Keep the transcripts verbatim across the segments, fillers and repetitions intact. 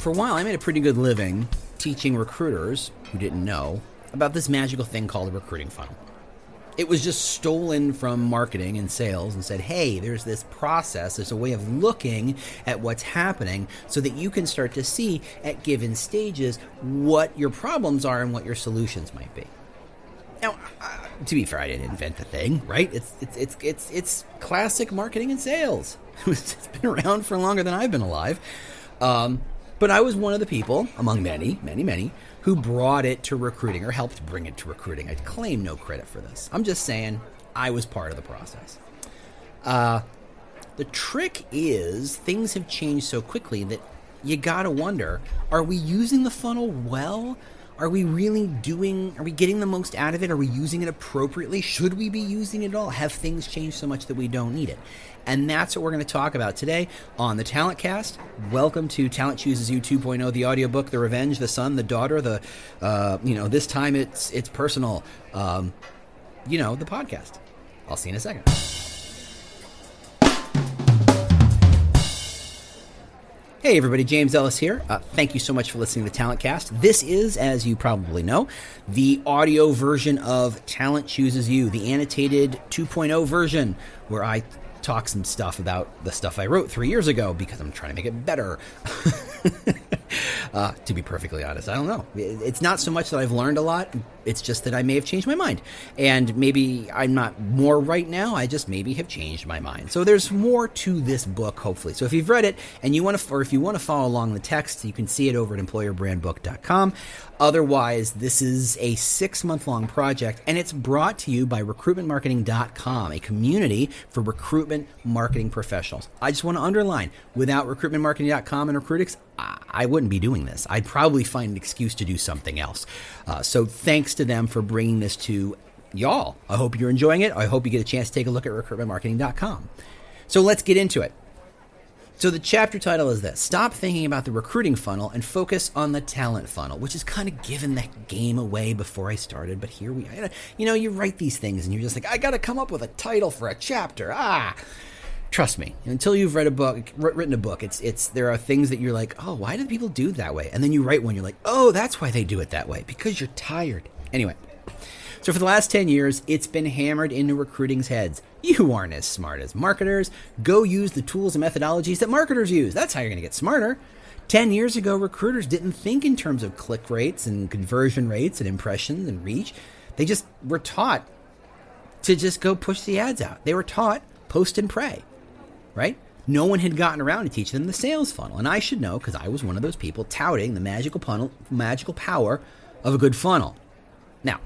For a while, I made a pretty good living teaching recruiters who didn't know about this magical thing called a recruiting funnel. It was just stolen from marketing and sales and said, hey, there's this process, there's a way of looking at what's happening so that you can start to see at given stages what your problems are and what your solutions might be. Now, uh, to be fair, I didn't invent the thing, right? It's it's it's it's, it's classic marketing and sales. It's been around for longer than I've been alive. Um, but I was one of the people, among many, many, many, who brought it to recruiting or helped bring it to recruiting. I claim no credit for this. I'm just saying I was part of the process. Uh, the trick is things have changed so quickly that you got to wonder, are we using the funnel well? Are we really doing, are we getting the most out of it? Are we using it appropriately? Should we be using it at all? Have things changed so much that we don't need it? And that's what we're going to talk about today on the Talent Cast. Welcome to Talent Chooses You two point oh, the audiobook, the revenge, the son, the daughter, the, uh, you know, this time it's, it's personal, um, you know, the podcast. I'll see you in a second. Hey everybody, James Ellis here. Uh, thank you so much for listening to Talent Cast. This is, as you probably know, the audio version of Talent Chooses You, the annotated two point oh version, where I talk some stuff about the stuff I wrote three years ago because I'm trying to make it better. uh, to be perfectly honest, I don't know. It's not so much that I've learned a lot. It's just that I may have changed my mind. And maybe I'm not more right now. I just maybe have changed my mind. So there's more to this book, hopefully. So if you've read it and you want to, or if you want to follow along the text, you can see it over at employer brand book dot com. Otherwise, this is a six-month long project, and it's brought to you by recruitment marketing dot com, a community for recruitment marketing professionals. I just want to underline, without recruitment marketing dot com and Recruitics, I wouldn't be doing this. I'd probably find an excuse to do something else. Uh, so thanks to them for bringing this to y'all. I hope you're enjoying it. I hope you get a chance to take a look at recruitment marketing dot com. So let's get into it. So the chapter title is this: Stop thinking about the recruiting funnel and focus on the talent funnel, which is kind of giving that game away before I started. But here we are. You know, you write these things and you're just like, I got to come up with a title for a chapter. Ah, trust me. Until you've read a book, written a book, it's it's there are things that you're like, oh, why do people do it that way? And then you write one, you're like, oh, that's why they do it that way, because you're tired. Anyway. So for the last ten years, it's been hammered into recruiting's heads. You aren't as smart as marketers. Go use the tools and methodologies that marketers use. That's how you're going to get smarter. ten years ago, recruiters didn't think in terms of click rates and conversion rates and impressions and reach. They just were taught to just go push the ads out. They were taught post and pray, right? No one had gotten around to teach them the sales funnel. And I should know, because I was one of those people touting the magical funnel, magical power of a good funnel. Now,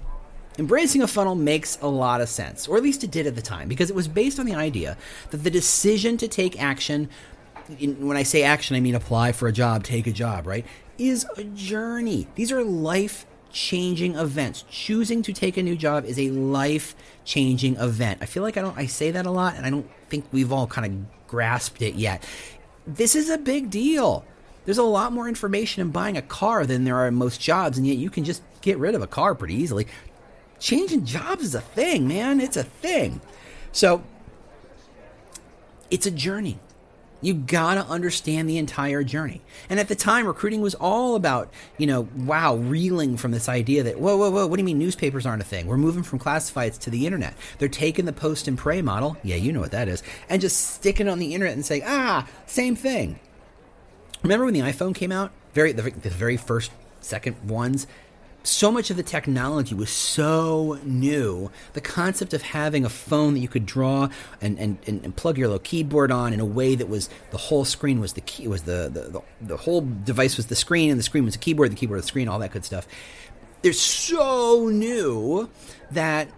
embracing a funnel makes a lot of sense, or at least it did at the time, because it was based on the idea that the decision to take action, when I say action, I mean apply for a job, take a job, right, is a journey. These are life-changing events. Choosing to take a new job is a life-changing event. I feel like I don't. I say that a lot, and I don't think we've all kind of grasped it yet. This is a big deal. There's a lot more information in buying a car than there are in most jobs, and yet you can just get rid of a car pretty easily. Changing jobs is a thing, man. It's a thing. So it's a journey. You got to understand the entire journey. And at the time, recruiting was all about, you know, wow, reeling from this idea that, whoa, whoa, whoa, what do you mean newspapers aren't a thing? We're moving from classifieds to the internet. They're taking the post and pray model. Yeah, you know what that is. And just sticking it on the internet and saying, ah, same thing. Remember when the iPhone came out? Very, the, the very first, second ones. So much of the technology was so new. The concept of having a phone that you could draw and, and, and plug your little keyboard on in a way that was the whole screen was the key was the the, the the whole device was the screen, and the screen was the keyboard, the keyboard was the screen, all that good stuff. They're so new that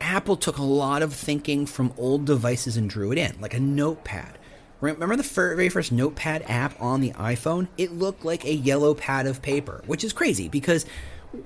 Apple took a lot of thinking from old devices and drew it in, like a notepad. Remember the very first notepad app on the iPhone? It looked like a yellow pad of paper, which is crazy because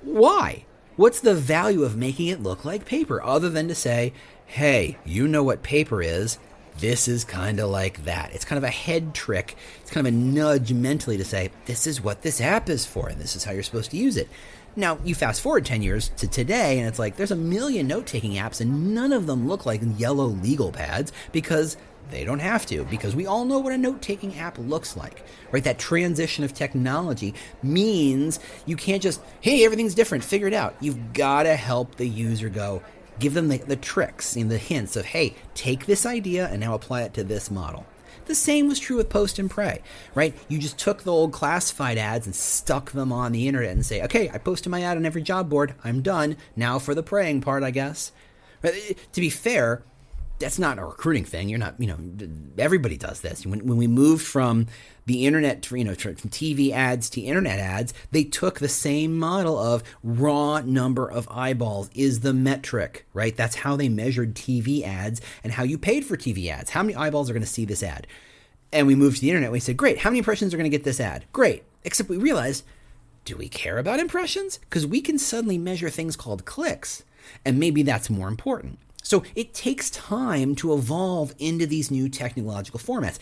why? What's the value of making it look like paper other than to say, hey, you know what paper is? This is kind of like that. It's kind of a head trick. It's kind of a nudge mentally to say, this is what this app is for, and this is how you're supposed to use it. Now, you fast forward ten years to today, and it's like there's a million note-taking apps, and none of them look like yellow legal pads because They don't have to, because we all know what a note-taking app looks like, right? That transition of technology means you can't just, hey, everything's different, figure it out. You've got to help the user go, give them the, the tricks and the hints of, hey, take this idea and now apply it to this model. The same was true with Post and Pray, right? You just took the old classified ads and stuck them on the internet and say, okay, I posted my ad on every job board. I'm done. Now for the praying part, I guess. But to be fair, that's not a recruiting thing. You're not, you know, everybody does this. When, when we moved from the internet, to, you know, from T V ads to internet ads, they took the same model of raw number of eyeballs is the metric, right? That's how they measured T V ads and how you paid for T V ads. How many eyeballs are going to see this ad? And we moved to the internet and we said, great, how many impressions are going to get this ad? Great. Except we realized, do we care about impressions? Because we can suddenly measure things called clicks, and maybe that's more important. So it takes time to evolve into these new technological formats.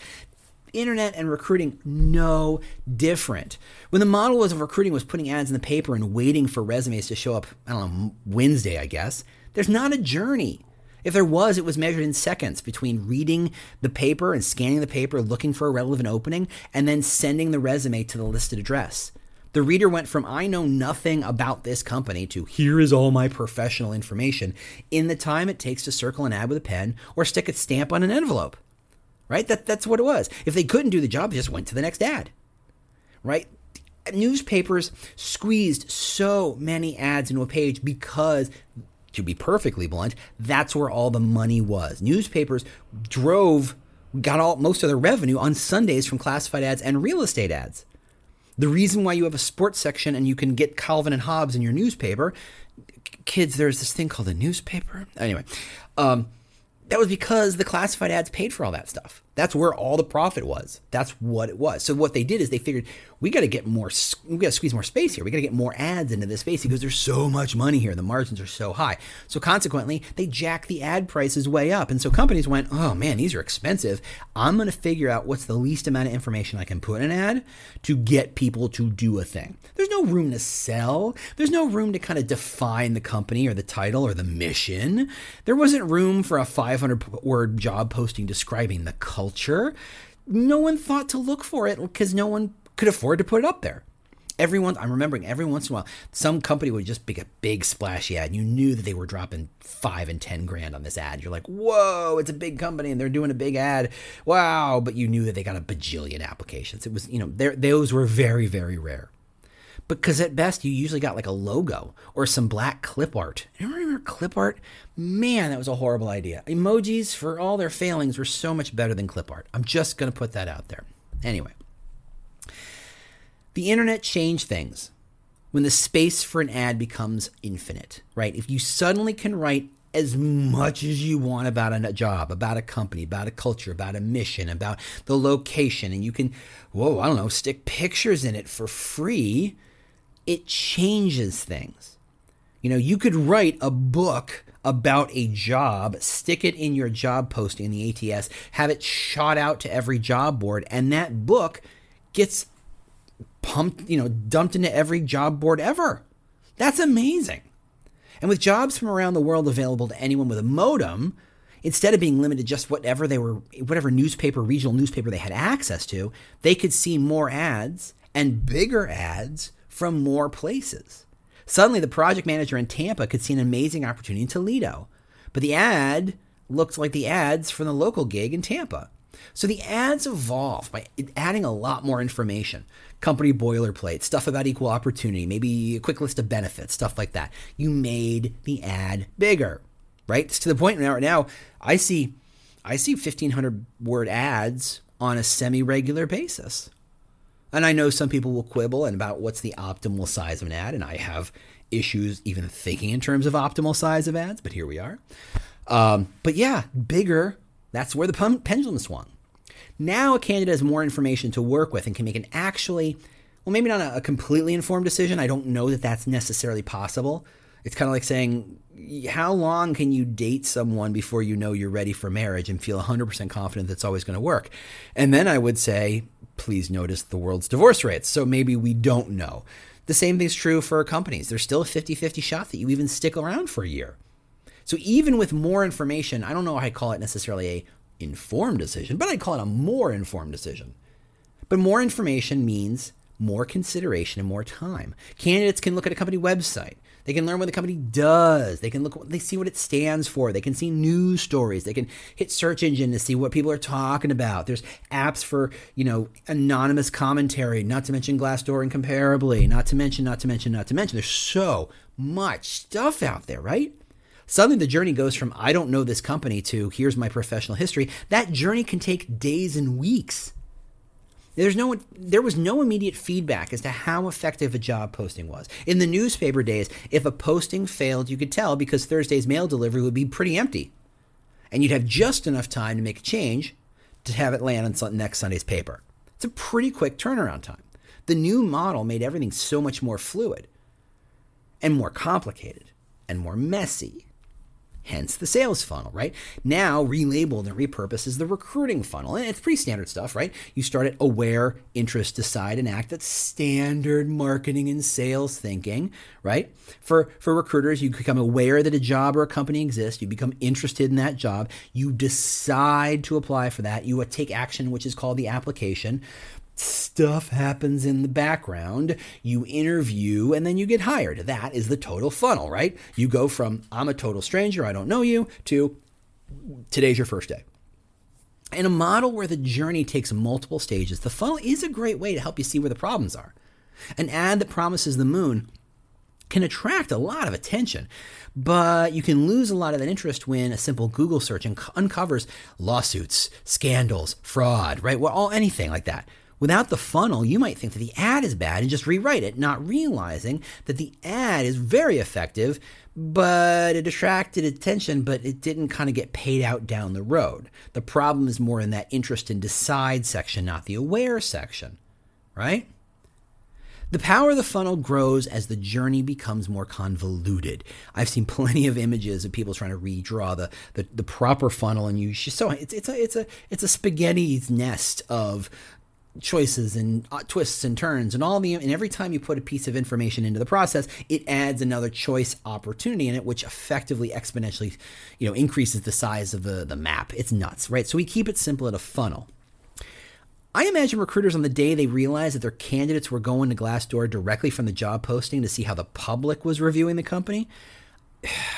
Internet and recruiting, no different. When the model was of recruiting was putting ads in the paper and waiting for resumes to show up, I don't know, Wednesday, I guess, there's not a journey. If there was, it was measured in seconds between reading the paper and scanning the paper, looking for a relevant opening, and then sending the resume to the listed address. The reader went from, I know nothing about this company, to here is all my professional information in the time it takes to circle an ad with a pen or stick a stamp on an envelope, right? That, that's what it was. If they couldn't do the job, they just went to the next ad, right? Newspapers squeezed so many ads into a page because, to be perfectly blunt, that's where all the money was. Newspapers drove, got all most of their revenue on Sundays from classified ads and real estate ads. The reason why you have a sports section and you can get Calvin and Hobbes in your newspaper, kids, there's this thing called a newspaper. Anyway, um, that was because the classified ads paid for all that stuff. That's where all the profit was. That's what it was. So what they did is they figured we got to get more, we got to squeeze more space here. We got to get more ads into this space because there's so much money here. The margins are so high. So consequently, they jack the ad prices way up. And so companies went, oh man, these are expensive. I'm going to figure out what's the least amount of information I can put in an ad to get people to do a thing. There's no room to sell. There's no room to kind of define the company or the title or the mission. There wasn't room for a five hundred word job posting describing the culture. Culture. No one thought to look for it because no one could afford to put it up there. Everyone, I'm remembering every once in a while, some company would just make a big splashy ad. And you knew that they were dropping five and ten grand on this ad. You're like, whoa, it's a big company and they're doing a big ad. Wow. But you knew that they got a bajillion applications. It was, you know, those were very, very rare. Because at best, you usually got like a logo or some black clip art. You remember clip art? Man, that was a horrible idea. Emojis, for all their failings, were so much better than clip art. I'm just going to put that out there. Anyway, the internet changed things when the space for an ad becomes infinite, right? If you suddenly can write as much as you want about a job, about a company, about a culture, about a mission, about the location, and you can, whoa, I don't know, stick pictures in it for free. It changes things. You know, you could write a book about a job, stick it in your job posting in the A T S, have it shot out to every job board, and that book gets pumped, you know, dumped into every job board ever. That's amazing. And with jobs from around the world available to anyone with a modem, instead of being limited to just whatever they were, whatever newspaper, regional newspaper they had access to, they could see more ads and bigger ads from more places. Suddenly, the project manager in Tampa could see an amazing opportunity in Toledo, but the ad looked like the ads from the local gig in Tampa. So the ads evolved by adding a lot more information, company boilerplate, stuff about equal opportunity, maybe a quick list of benefits, stuff like that. You made the ad bigger, right? It's to the point now, right now, I see, I see fifteen hundred word ads on a semi-regular basis. And I know some people will quibble and about what's the optimal size of an ad, and I have issues even thinking in terms of optimal size of ads, but here we are. Um, but yeah, bigger, that's where the pendulum swung. Now a candidate has more information to work with and can make an actually, well, maybe not a, a completely informed decision. I don't know that that's necessarily possible. It's kind of like saying, how long can you date someone before you know you're ready for marriage and feel one hundred percent confident that's always going to work? And then I would say, please notice the world's divorce rates. So maybe we don't know. The same thing's true for companies. There's still a fifty-fifty shot that you even stick around for a year. So even with more information, I don't know how I call it necessarily a informed decision, but I'd call it a more informed decision. But more information means more consideration and more time. Candidates can look at a company website. They can learn what the company does. They can look, they see what it stands for. They can see news stories. They can hit search engine to see what people are talking about. There's apps for, you know, anonymous commentary, not to mention Glassdoor and Comparably, not to mention, not to mention, not to mention. There's so much stuff out there, right? Suddenly the journey goes from I don't know this company to here's my professional history. That journey can take days and weeks. There's no, there was no immediate feedback as to how effective a job posting was. In the newspaper days, if a posting failed, you could tell because Thursday's mail delivery would be pretty empty. And you'd have just enough time to make a change to have it land on next Sunday's paper. It's a pretty quick turnaround time. The new model made everything so much more fluid and more complicated and more messy. Hence the sales funnel, right? Now relabeled and repurposed is the recruiting funnel. And it's pretty standard stuff, right? You start at aware, interest, decide, and act. That's standard marketing and sales thinking, right? For, for recruiters, you become aware that a job or a company exists. You become interested in that job. You decide to apply for that. You take action, which is called the application. Stuff happens in the background, you interview, and then you get hired. That is the total funnel, right? You go from, I'm a total stranger, I don't know you, to today's your first day. In a model where the journey takes multiple stages, the funnel is a great way to help you see where the problems are. An ad that promises the moon can attract a lot of attention, but you can lose a lot of that interest when a simple Google search unco- uncovers lawsuits, scandals, fraud, right? Well, all anything like that. Without the funnel, you might think that the ad is bad and just rewrite it, not realizing that the ad is very effective, but it attracted attention, but it didn't kind of get paid out down the road. The problem is more in that interest and decide section, not the aware section, right? The power of the funnel grows as the journey becomes more convoluted. I've seen plenty of images of people trying to redraw the the, the proper funnel, and you so it's it's a it's a it's a spaghetti nest of choices and twists and turns and all the, and every time you put a piece of information into the process, it adds another choice opportunity in it, which effectively exponentially, you know, increases the size of the, the map. It's nuts, right? So we keep it simple at a funnel. I imagine recruiters on the day they realized that their candidates were going to Glassdoor directly from the job posting to see how the public was reviewing the company.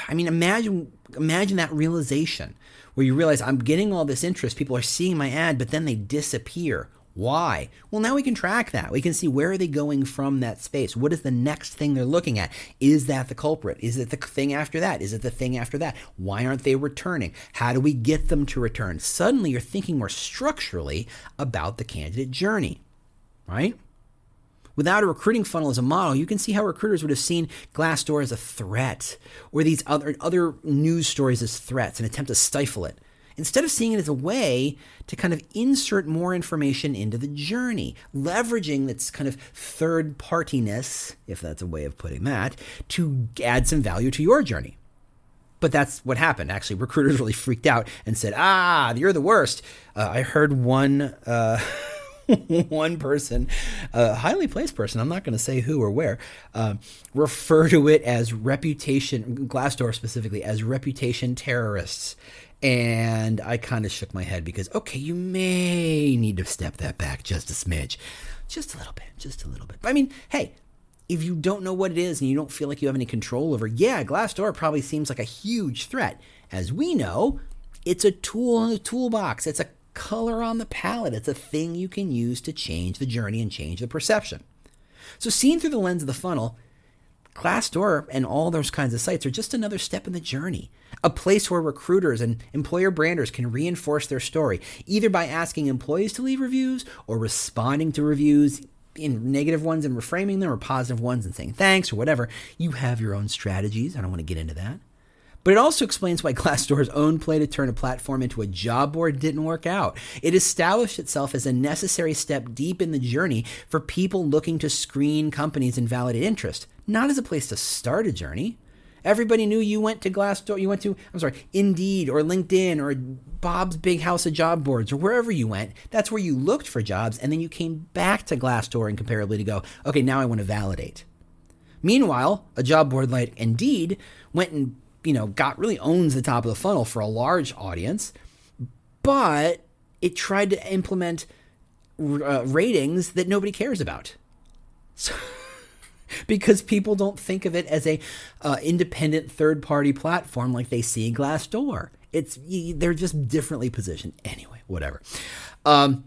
I mean, imagine, imagine that realization where you realize I'm getting all this interest. People are seeing my ad, but then they disappear. Why? Well, now we can track that. We can see where are they going from that space? What is the next thing they're looking at? Is that the culprit? Is it the thing after that? Is it the thing after that? Why aren't they returning? How do we get them to return? Suddenly you're thinking more structurally about the candidate journey, right? Without a recruiting funnel as a model, you can see how recruiters would have seen Glassdoor as a threat or these other, other news stories as threats and attempt to stifle it. Instead of seeing it as a way to kind of insert more information into the journey, leveraging its kind of third-partiness, if that's a way of putting that, to add some value to your journey. But that's what happened. Actually, recruiters really freaked out and said, ah, you're the worst. Uh, I heard one uh, one person, a highly placed person, I'm not going to say who or where, uh, refer to it as reputation, Glassdoor specifically, as reputation terrorists. And I kind of shook my head because, okay, you may need to step that back just a smidge, just a little bit, just a little bit. But I mean, hey, if you don't know what it is and you don't feel like you have any control over, yeah, Glassdoor probably seems like a huge threat. As we know, it's a tool in the toolbox. It's a color on the palette. It's a thing you can use to change the journey and change the perception. So seen through the lens of the funnel, Glassdoor and all those kinds of sites are just another step in the journey, a place where recruiters and employer branders can reinforce their story, either by asking employees to leave reviews or responding to reviews in negative ones and reframing them or positive ones and saying thanks or whatever. You have your own strategies. I don't want to get into that. But it also explains why Glassdoor's own play to turn a platform into a job board didn't work out. It established itself as a necessary step deep in the journey for people looking to screen companies and validate interest, not as a place to start a journey. Everybody knew you went to Glassdoor, you went to, I'm sorry, Indeed or LinkedIn or Bob's Big House of Job Boards or wherever you went. That's where you looked for jobs, and then you came back to Glassdoor and Comparably to go, okay, now I want to validate. Meanwhile, a job board like Indeed went and you know, got really owns the top of the funnel for a large audience, but it tried to implement uh, ratings that nobody cares about. So, because people don't think of it as a uh, independent third-party platform like they see Glassdoor. It's they're just differently positioned. Anyway, whatever. Um,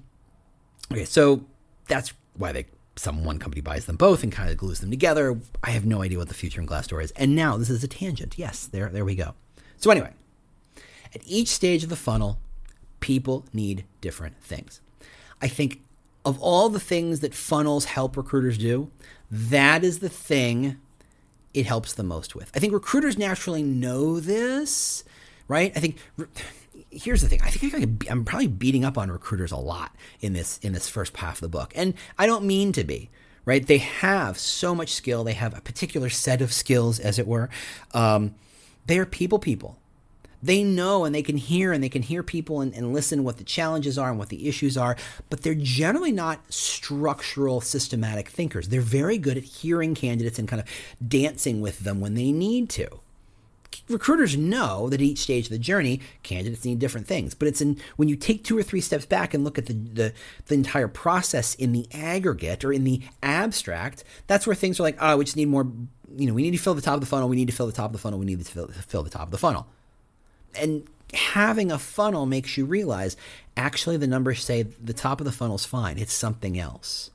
okay, so that's why they some one company buys them both and kind of glues them together. I have no idea what the future in Glassdoor is. And now this is a tangent. Yes, there there we go. So anyway, at each stage of the funnel, people need different things. I think of all the things that funnels help recruiters do, that is the thing it helps the most with. I think recruiters naturally know this, right? I think here's the thing. I think I could, I'm probably beating up on recruiters a lot in this in this first half of the book, and I don't mean to be, right? They have so much skill. They have a particular set of skills, as it were. Um, they are people people. They know and they can hear and they can hear people and, and listen what the challenges are and what the issues are, but they're generally not structural, systematic thinkers. They're very good at hearing candidates and kind of dancing with them when they need to. Recruiters know that at each stage of the journey, candidates need different things, but it's in when you take two or three steps back and look at the, the, the entire process in the aggregate or in the abstract, that's where things are like, oh, we just need more, you know, we need to fill the top of the funnel, we need to fill the top of the funnel, we need to fill, fill the top of the funnel. And having a funnel makes you realize, actually, the numbers say the top of the funnel's fine. It's something else.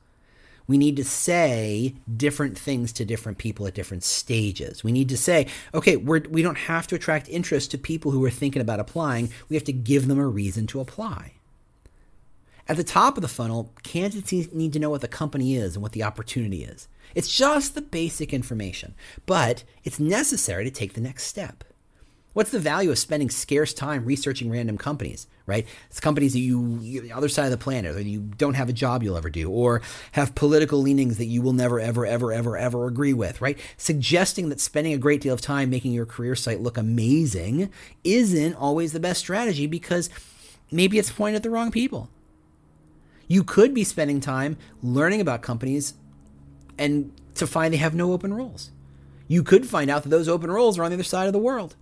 We need to say different things to different people at different stages. We need to say, okay, we're, we don't have to attract interest to people who are thinking about applying. We have to give them a reason to apply. At the top of the funnel, candidates need to know what the company is and what the opportunity is. It's just the basic information, but it's necessary to take the next step. What's the value of spending scarce time researching random companies, right? It's companies that you, you the other side of the planet, or you don't have a job you'll ever do, or have political leanings that you will never, ever, ever, ever, ever agree with, right? Suggesting that spending a great deal of time making your career site look amazing isn't always the best strategy because maybe it's pointed at the wrong people. You could be spending time learning about companies and to find they have no open roles. You could find out that those open roles are on the other side of the world.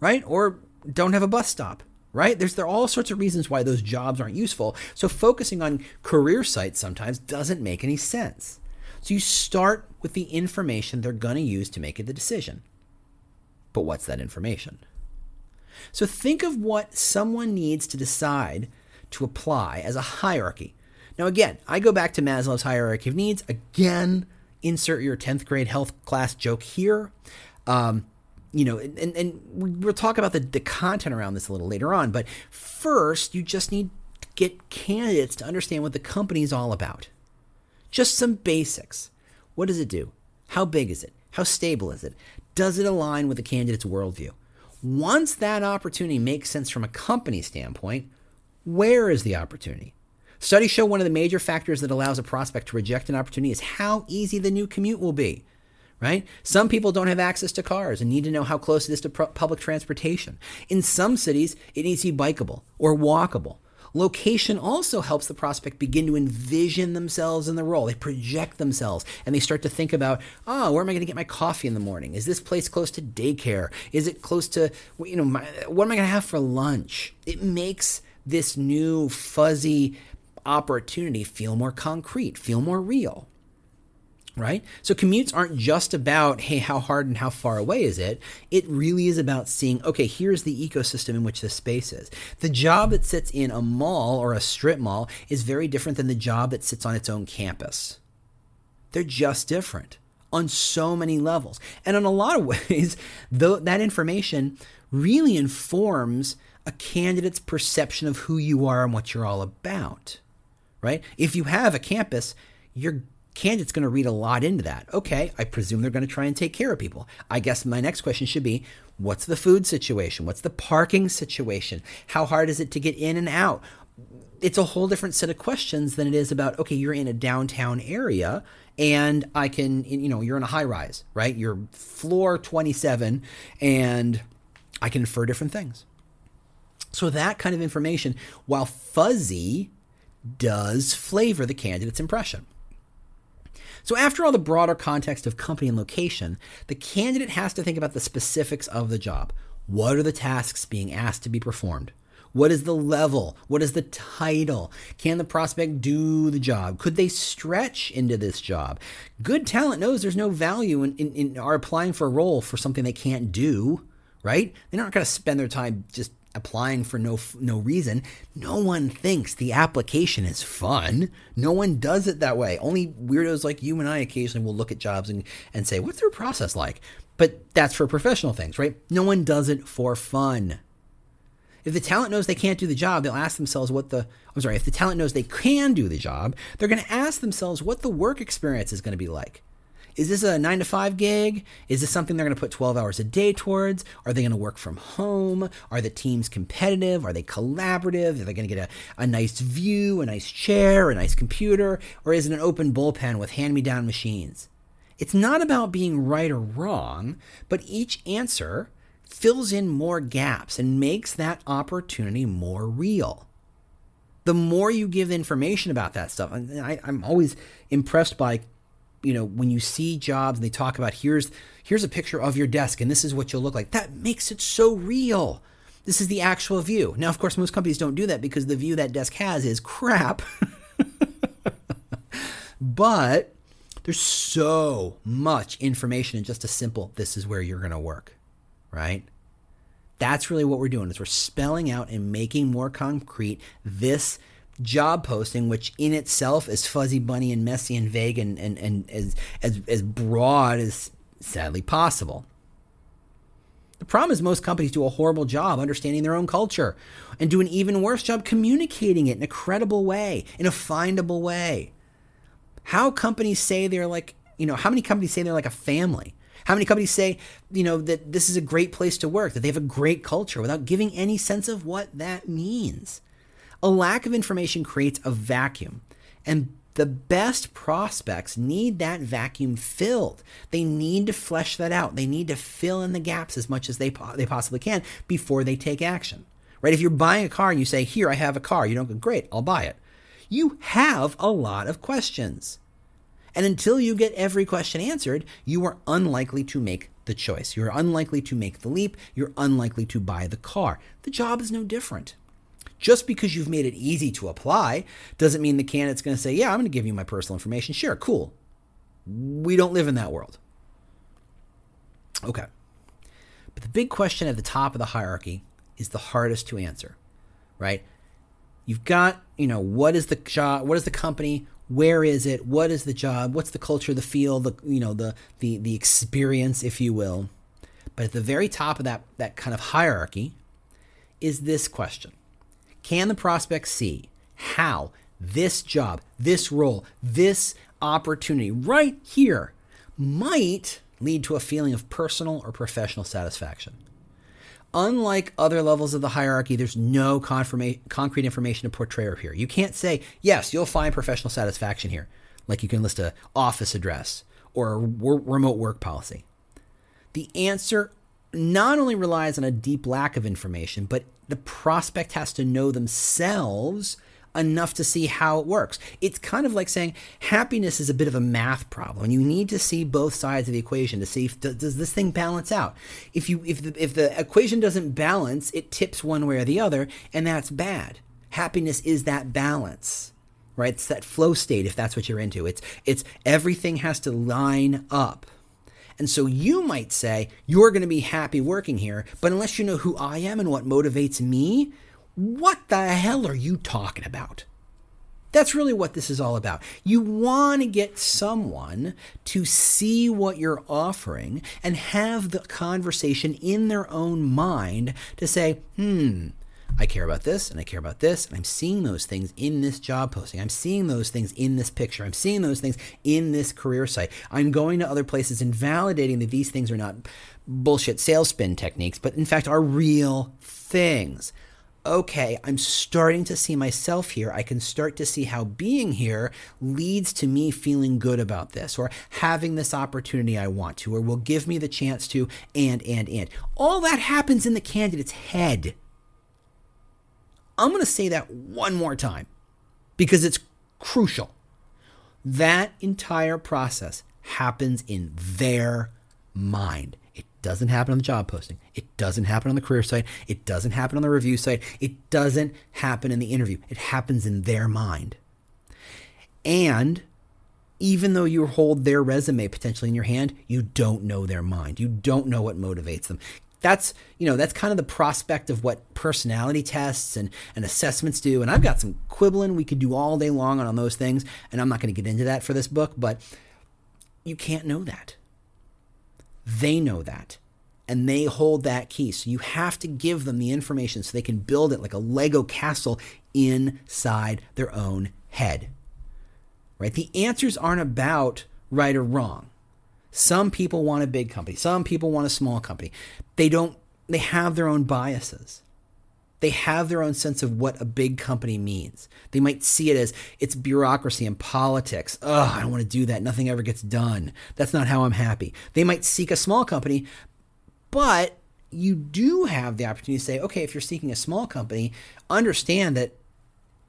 Right? Or don't have a bus stop, right? There's, there are all sorts of reasons why those jobs aren't useful. So focusing on career sites sometimes doesn't make any sense. So you start with the information they're going to use to make the decision. But what's that information? So think of what someone needs to decide to apply as a hierarchy. Now, again, I go back to Maslow's hierarchy of needs. Again, insert your tenth grade health class joke here. Um, You know, and, and we'll talk about the, the content around this a little later on, but first you just need to get candidates to understand what the company is all about. Just some basics. What does it do? How big is it? How stable is it? Does it align with the candidate's worldview? Once that opportunity makes sense from a company standpoint, where is the opportunity? Studies show one of the major factors that allows a prospect to reject an opportunity is how easy the new commute will be. Right? Some people don't have access to cars and need to know how close it is to pr- public transportation. In some cities, it needs to be bikeable or walkable. Location also helps the prospect begin to envision themselves in the role. They project themselves and they start to think about, oh, where am I going to get my coffee in the morning? Is this place close to daycare? Is it close to, you know, my, what am I going to have for lunch? It makes this new fuzzy opportunity feel more concrete, feel more real. Right? So commutes aren't just about, hey, how hard and how far away is it? It really is about seeing, okay, here's the ecosystem in which this space is. The job that sits in a mall or a strip mall is very different than the job that sits on its own campus. They're just different on so many levels. And in a lot of ways, though, that information really informs a candidate's perception of who you are and what you're all about. Right? If you have a campus, you're candidate's going to read a lot into that. Okay, I presume they're going to try and take care of people. I guess my next question should be, what's the food situation? What's the parking situation? How hard is it to get in and out? It's a whole different set of questions than it is about, okay, you're in a downtown area and I can, you know, you're in a high rise, right? You're floor twenty-seven and I can infer different things. So that kind of information, while fuzzy, does flavor the candidate's impression. So after all the broader context of company and location, the candidate has to think about the specifics of the job. What are the tasks being asked to be performed? What is the level? What is the title? Can the prospect do the job? Could they stretch into this job? Good talent knows there's no value in, in, in our applying for a role for something they can't do, right? They're not going to spend their time just applying for no no reason. No one thinks the application is fun. No one does it that way. Only weirdos like you and I occasionally will look at jobs and, and say, what's their process like? But that's for professional things, right? No one does it for fun. If the talent knows they can't do the job, they'll ask themselves what the, I'm sorry, if the talent knows they can do the job, they're going to ask themselves what the work experience is going to be like. Is this a nine to five gig? Is this something they're going to put twelve hours a day towards? Are they going to work from home? Are the teams competitive? Are they collaborative? Are they going to get a, a nice view, a nice chair, a nice computer? Or is it an open bullpen with hand-me-down machines? It's not about being right or wrong, but each answer fills in more gaps and makes that opportunity more real. The more you give information about that stuff, and I, I'm always impressed by, you know, when you see jobs and they talk about here's here's a picture of your desk and this is what you'll look like, that makes it so real. This is the actual view. Now, of course, most companies don't do that because the view that desk has is crap. But there's so much information in just a simple, this is where you're going to work, right? That's really what we're doing, is we're spelling out and making more concrete this job posting, which in itself is fuzzy bunny and messy and vague and, and, and as, as, as broad as sadly possible. The problem is most companies do a horrible job understanding their own culture and do an even worse job communicating it in a credible way, in a findable way. How companies say they're like, you know, how many companies say they're like a family? How many companies say, you know, that this is a great place to work, that they have a great culture without giving any sense of what that means? A lack of information creates a vacuum, and the best prospects need that vacuum filled. They need to flesh that out. They need to fill in the gaps as much as they po- they possibly can before they take action, right? If you're buying a car and you say, here, I have a car, you don't go, great, I'll buy it. You have a lot of questions. And until you get every question answered, you are unlikely to make the choice. You're unlikely to make the leap. You're unlikely to buy the car. The job is no different. Just because you've made it easy to apply doesn't mean the candidate's going to say, yeah, I'm going to give you my personal information. Sure, cool. We don't live in that world. Okay. But the big question at the top of the hierarchy is the hardest to answer, right? You've got, you know, what is the job? What is the company? Where is it? What is the job? What's the culture, the feel, the, you know, the the the experience, if you will. But at the very top of that that kind of hierarchy is this question. Can the prospect see how this job, this role, this opportunity right here might lead to a feeling of personal or professional satisfaction? Unlike other levels of the hierarchy, there's no confirma- concrete information to portray up here. You can't say, yes, you'll find professional satisfaction here. Like you can list an office address or a re- remote work policy. The answer not only relies on a deep lack of information, but the prospect has to know themselves enough to see how it works. It's kind of like saying happiness is a bit of a math problem. You need to see both sides of the equation to see if th- does this thing balance out. If you if the, if the equation doesn't balance, it tips one way or the other, and that's bad. Happiness is that balance, right? It's that flow state, if that's what you're into. It's it's everything has to line up. And so you might say, you're going to be happy working here, but unless you know who I am and what motivates me, what the hell are you talking about? That's really what this is all about. You want to get someone to see what you're offering and have the conversation in their own mind to say, hmm, I care about this and I care about this. And I'm seeing those things in this job posting. I'm seeing those things in this picture. I'm seeing those things in this career site. I'm going to other places and validating that these things are not bullshit sales spin techniques, but in fact are real things. Okay, I'm starting to see myself here. I can start to see how being here leads to me feeling good about this or having this opportunity I want to or will give me the chance to and, and, and. All that happens in the candidate's head. I'm going to say that one more time because it's crucial. That entire process happens in their mind. It doesn't happen on the job posting. It doesn't happen on the career site. It doesn't happen on the review site. It doesn't happen in the interview. It happens in their mind. And even though you hold their resume potentially in your hand, you don't know their mind. You don't know what motivates them. That's, you know, that's kind of the prospect of what personality tests and, and assessments do. And I've got some quibbling we could do all day long on, on those things. And I'm not going to get into that for this book, but you can't know that. They know that, and they hold that key. So you have to give them the information so they can build it like a Lego castle inside their own head, right? The answers aren't about right or wrong. Some people want a big company. Some people want a small company. They don't, they have their own biases. They have their own sense of what a big company means. They might see it as it's bureaucracy and politics. Oh, I don't want to do that. Nothing ever gets done. That's not how I'm happy. They might seek a small company, but you do have the opportunity to say, okay, if you're seeking a small company, understand that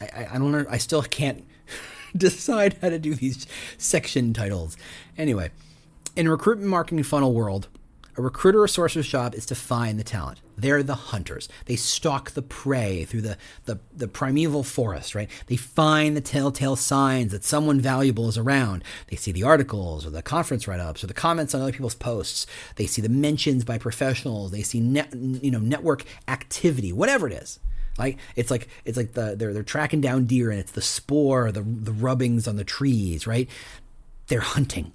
I, I, I don't know. I still can't decide how to do these section titles. Anyway, in a recruitment marketing funnel world, a recruiter or sourcer's job is to find the talent. They're the hunters. They stalk the prey through the, the, the primeval forest, right? They find the telltale signs that someone valuable is around. They see the articles or the conference write-ups or the comments on other people's posts. They see the mentions by professionals. They see net, you know, network activity, whatever it is. Like it's like it's like the they're they're tracking down deer, and it's the spore, the the rubbings on the trees, right? They're hunting.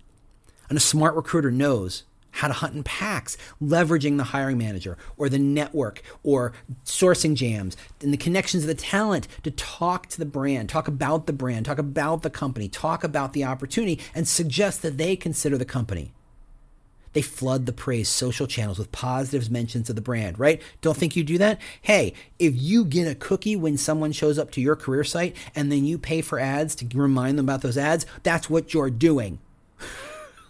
And a smart recruiter knows how to hunt in packs, leveraging the hiring manager or the network or sourcing jams and the connections of the talent to talk to the brand, talk about the brand, talk about the company, talk about the opportunity, and suggest that they consider the company. They flood the praise social channels with positives mentions of the brand, right? Don't think you do that? Hey, if you get a cookie when someone shows up to your career site and then you pay for ads to remind them about those ads, that's what you're doing.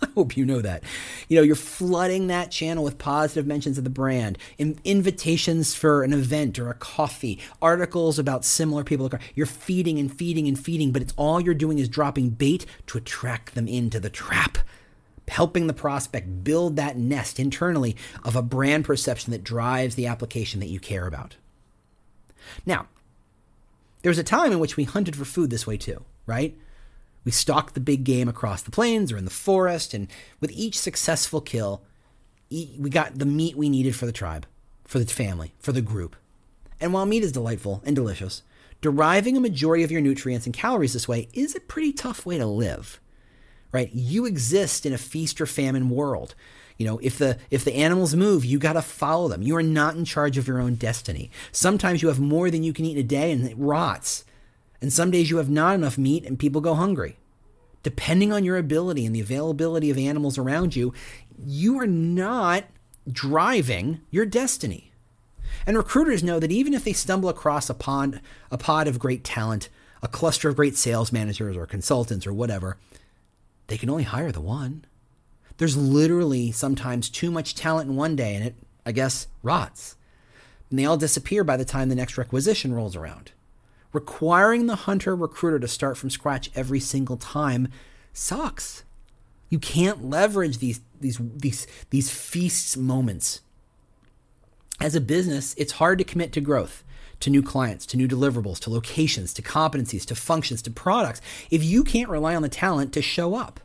I hope you know that. You know, you're flooding that channel with positive mentions of the brand, in invitations for an event or a coffee, articles about similar people. You're feeding and feeding and feeding, but it's all you're doing is dropping bait to attract them into the trap. helping the prospect build that nest internally of a brand perception that drives the application that you care about. Now, there was a time in which we hunted for food this way too, right? We stalked the big game across the plains or in the forest, and with each successful kill, we got the meat we needed for the tribe, for the family, for the group. And while meat is delightful and delicious, deriving a majority of your nutrients and calories this way is a pretty tough way to live, right? You exist in a feast or famine world. You know, if the if the animals move, you got to follow them. You are not in charge of your own destiny. Sometimes you have more than you can eat in a day and it rots. And some days you have not enough meat and people go hungry. Depending on your ability and the availability of animals around you, you are not driving your destiny. And recruiters know that even if they stumble across a pond, a pod of great talent, a cluster of great sales managers or consultants or whatever, they can only hire the one. There's literally sometimes too much talent in one day and it, I guess, rots. And they all disappear by the time the next requisition rolls around. Requiring the hunter recruiter to start from scratch every single time sucks. You can't leverage these these these these feast moments. As a business, it's hard to commit to growth, to new clients, to new deliverables, to locations, to competencies, to functions, to products, if you can't rely on the talent to show up.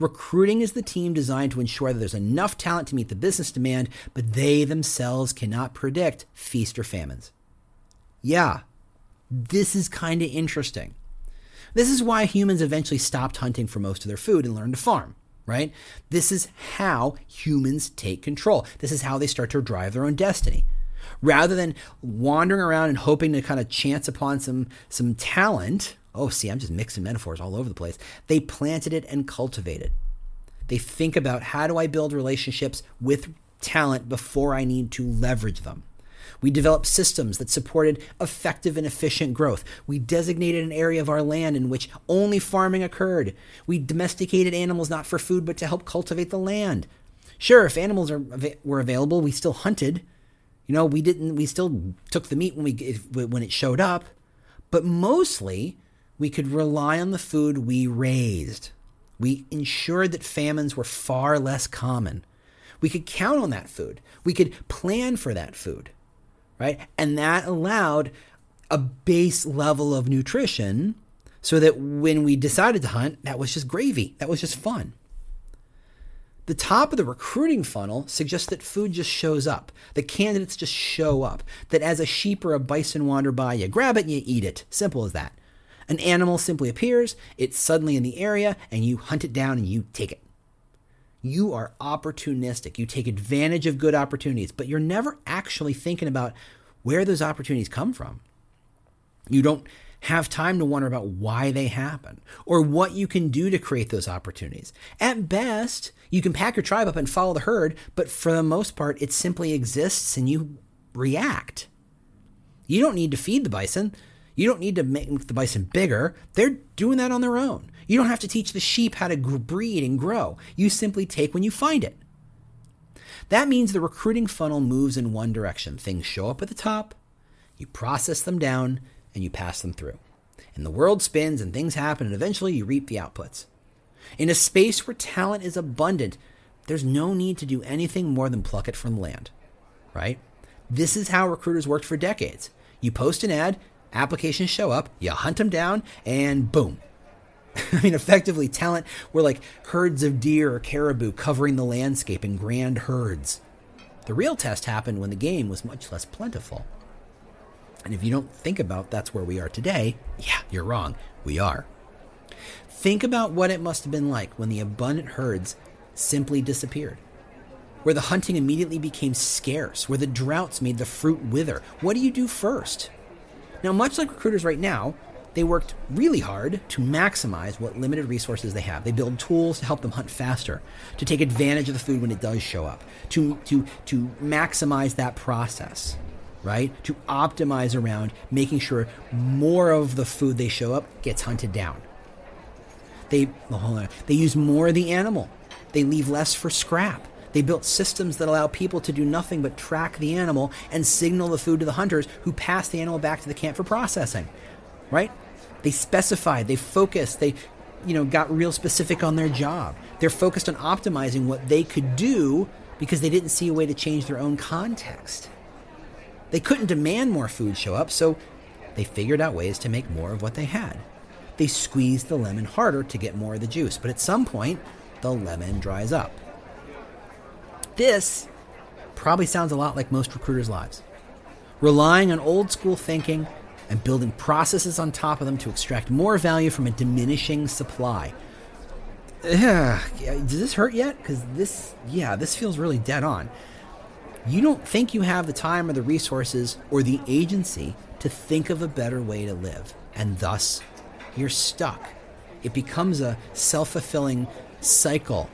Recruiting is the team designed to ensure that there's enough talent to meet the business demand, but they themselves cannot predict feast or famines. Yeah, this is kind of interesting. This is why humans eventually stopped hunting for most of their food and learned to farm, right? This is how humans take control. This is how they start to drive their own destiny. Rather than wandering around and hoping to kind of chance upon some, some talent, oh, see, I'm just mixing metaphors all over the place, they planted it and cultivated it. They think about, how do I build relationships with talent before I need to leverage them? We developed systems that supported effective and efficient growth. We designated an area of our land in which only farming occurred. We domesticated animals not for food, but to help cultivate the land. Sure, if animals are, were available, we still hunted. You know, we didn't. We still took the meat when we when it showed up, but mostly we could rely on the food we raised. We ensured that famines were far less common. We could count on that food. We could plan for that food, right? And that allowed a base level of nutrition, so that when we decided to hunt, that was just gravy. That was just fun. The top of the recruiting funnel suggests that food just shows up. The candidates just show up. That as a sheep or a bison wander by, you grab it and you eat it. Simple as that. An animal simply appears, it's suddenly in the area, and you hunt it down and you take it. You are opportunistic. You take advantage of good opportunities, but you're never actually thinking about where those opportunities come from. You don't have time to wonder about why they happen or what you can do to create those opportunities. At best, you can pack your tribe up and follow the herd, but for the most part, it simply exists and you react. You don't need to feed the bison. You don't need to make the bison bigger. They're doing that on their own. You don't have to teach the sheep how to breed and grow. You simply take when you find it. That means the recruiting funnel moves in one direction. Things show up at the top, you process them down, and you pass them through. And the world spins and things happen, and eventually you reap the outputs. In a space where talent is abundant, there's no need to do anything more than pluck it from the land, right? This is how recruiters worked for decades. You post an ad, applications show up, you hunt them down, and boom. I mean, effectively, talent were like herds of deer or caribou covering the landscape in grand herds. The real test happened when the game was much less plentiful. And if you don't think about that's where we are today, yeah, you're wrong. We are. Think about what it must have been like when the abundant herds simply disappeared, where the hunting immediately became scarce, where the droughts made the fruit wither. What do you do first? Now, much like recruiters right now, they worked really hard to maximize what limited resources they have. They build tools to help them hunt faster, to take advantage of the food when it does show up, to to to maximize that process, right? To optimize around making sure more of the food they show up gets hunted down. They, well, hold on, they use more of the animal. They leave less for scrap. They built systems that allow people to do nothing but track the animal and signal the food to the hunters, who pass the animal back to the camp for processing, right? They specified, they focused, they you know, got real specific on their job. They're focused on optimizing what they could do because they didn't see a way to change their own context. They couldn't demand more food show up, so they figured out ways to make more of what they had. They squeezed the lemon harder to get more of the juice, but at some point, the lemon dries up. This probably sounds a lot like most recruiters' lives. Relying on old-school thinking and building processes on top of them to extract more value from a diminishing supply. Ugh, does this hurt yet? Because this, yeah, this feels really dead on. You don't think you have the time or the resources or the agency to think of a better way to live, and thus you're stuck. It becomes a self-fulfilling cycle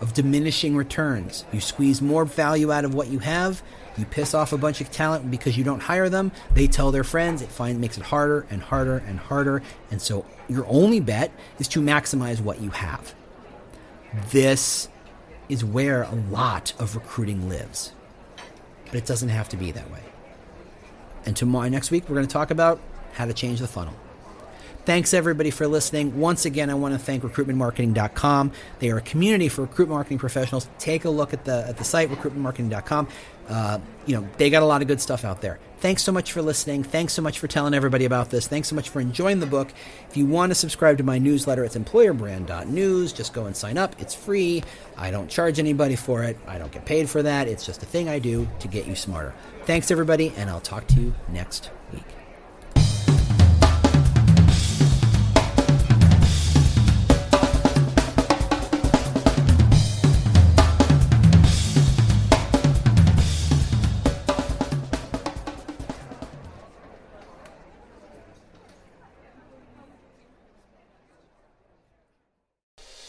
of diminishing returns. You squeeze more value out of what you have, you piss off a bunch of talent because you don't hire them, they tell their friends, it find, makes it harder and harder and harder, and so your only bet is to maximize what you have. This is where a lot of recruiting lives, but it doesn't have to be that way. And tomorrow, next week, we're going to talk about how to change the funnel. Thanks, everybody, for listening. Once again, I want to thank recruitment marketing dot com. They are a community for recruitment marketing professionals. Take a look at the at the site, recruitment marketing dot com. Uh, you know, they got a lot of good stuff out there. Thanks so much for listening. Thanks so much for telling everybody about this. Thanks so much for enjoying the book. If you want to subscribe to my newsletter, it's employer brand dot news. Just go and sign up. It's free. I don't charge anybody for it. I don't get paid for that. It's just a thing I do to get you smarter. Thanks, everybody, and I'll talk to you next week.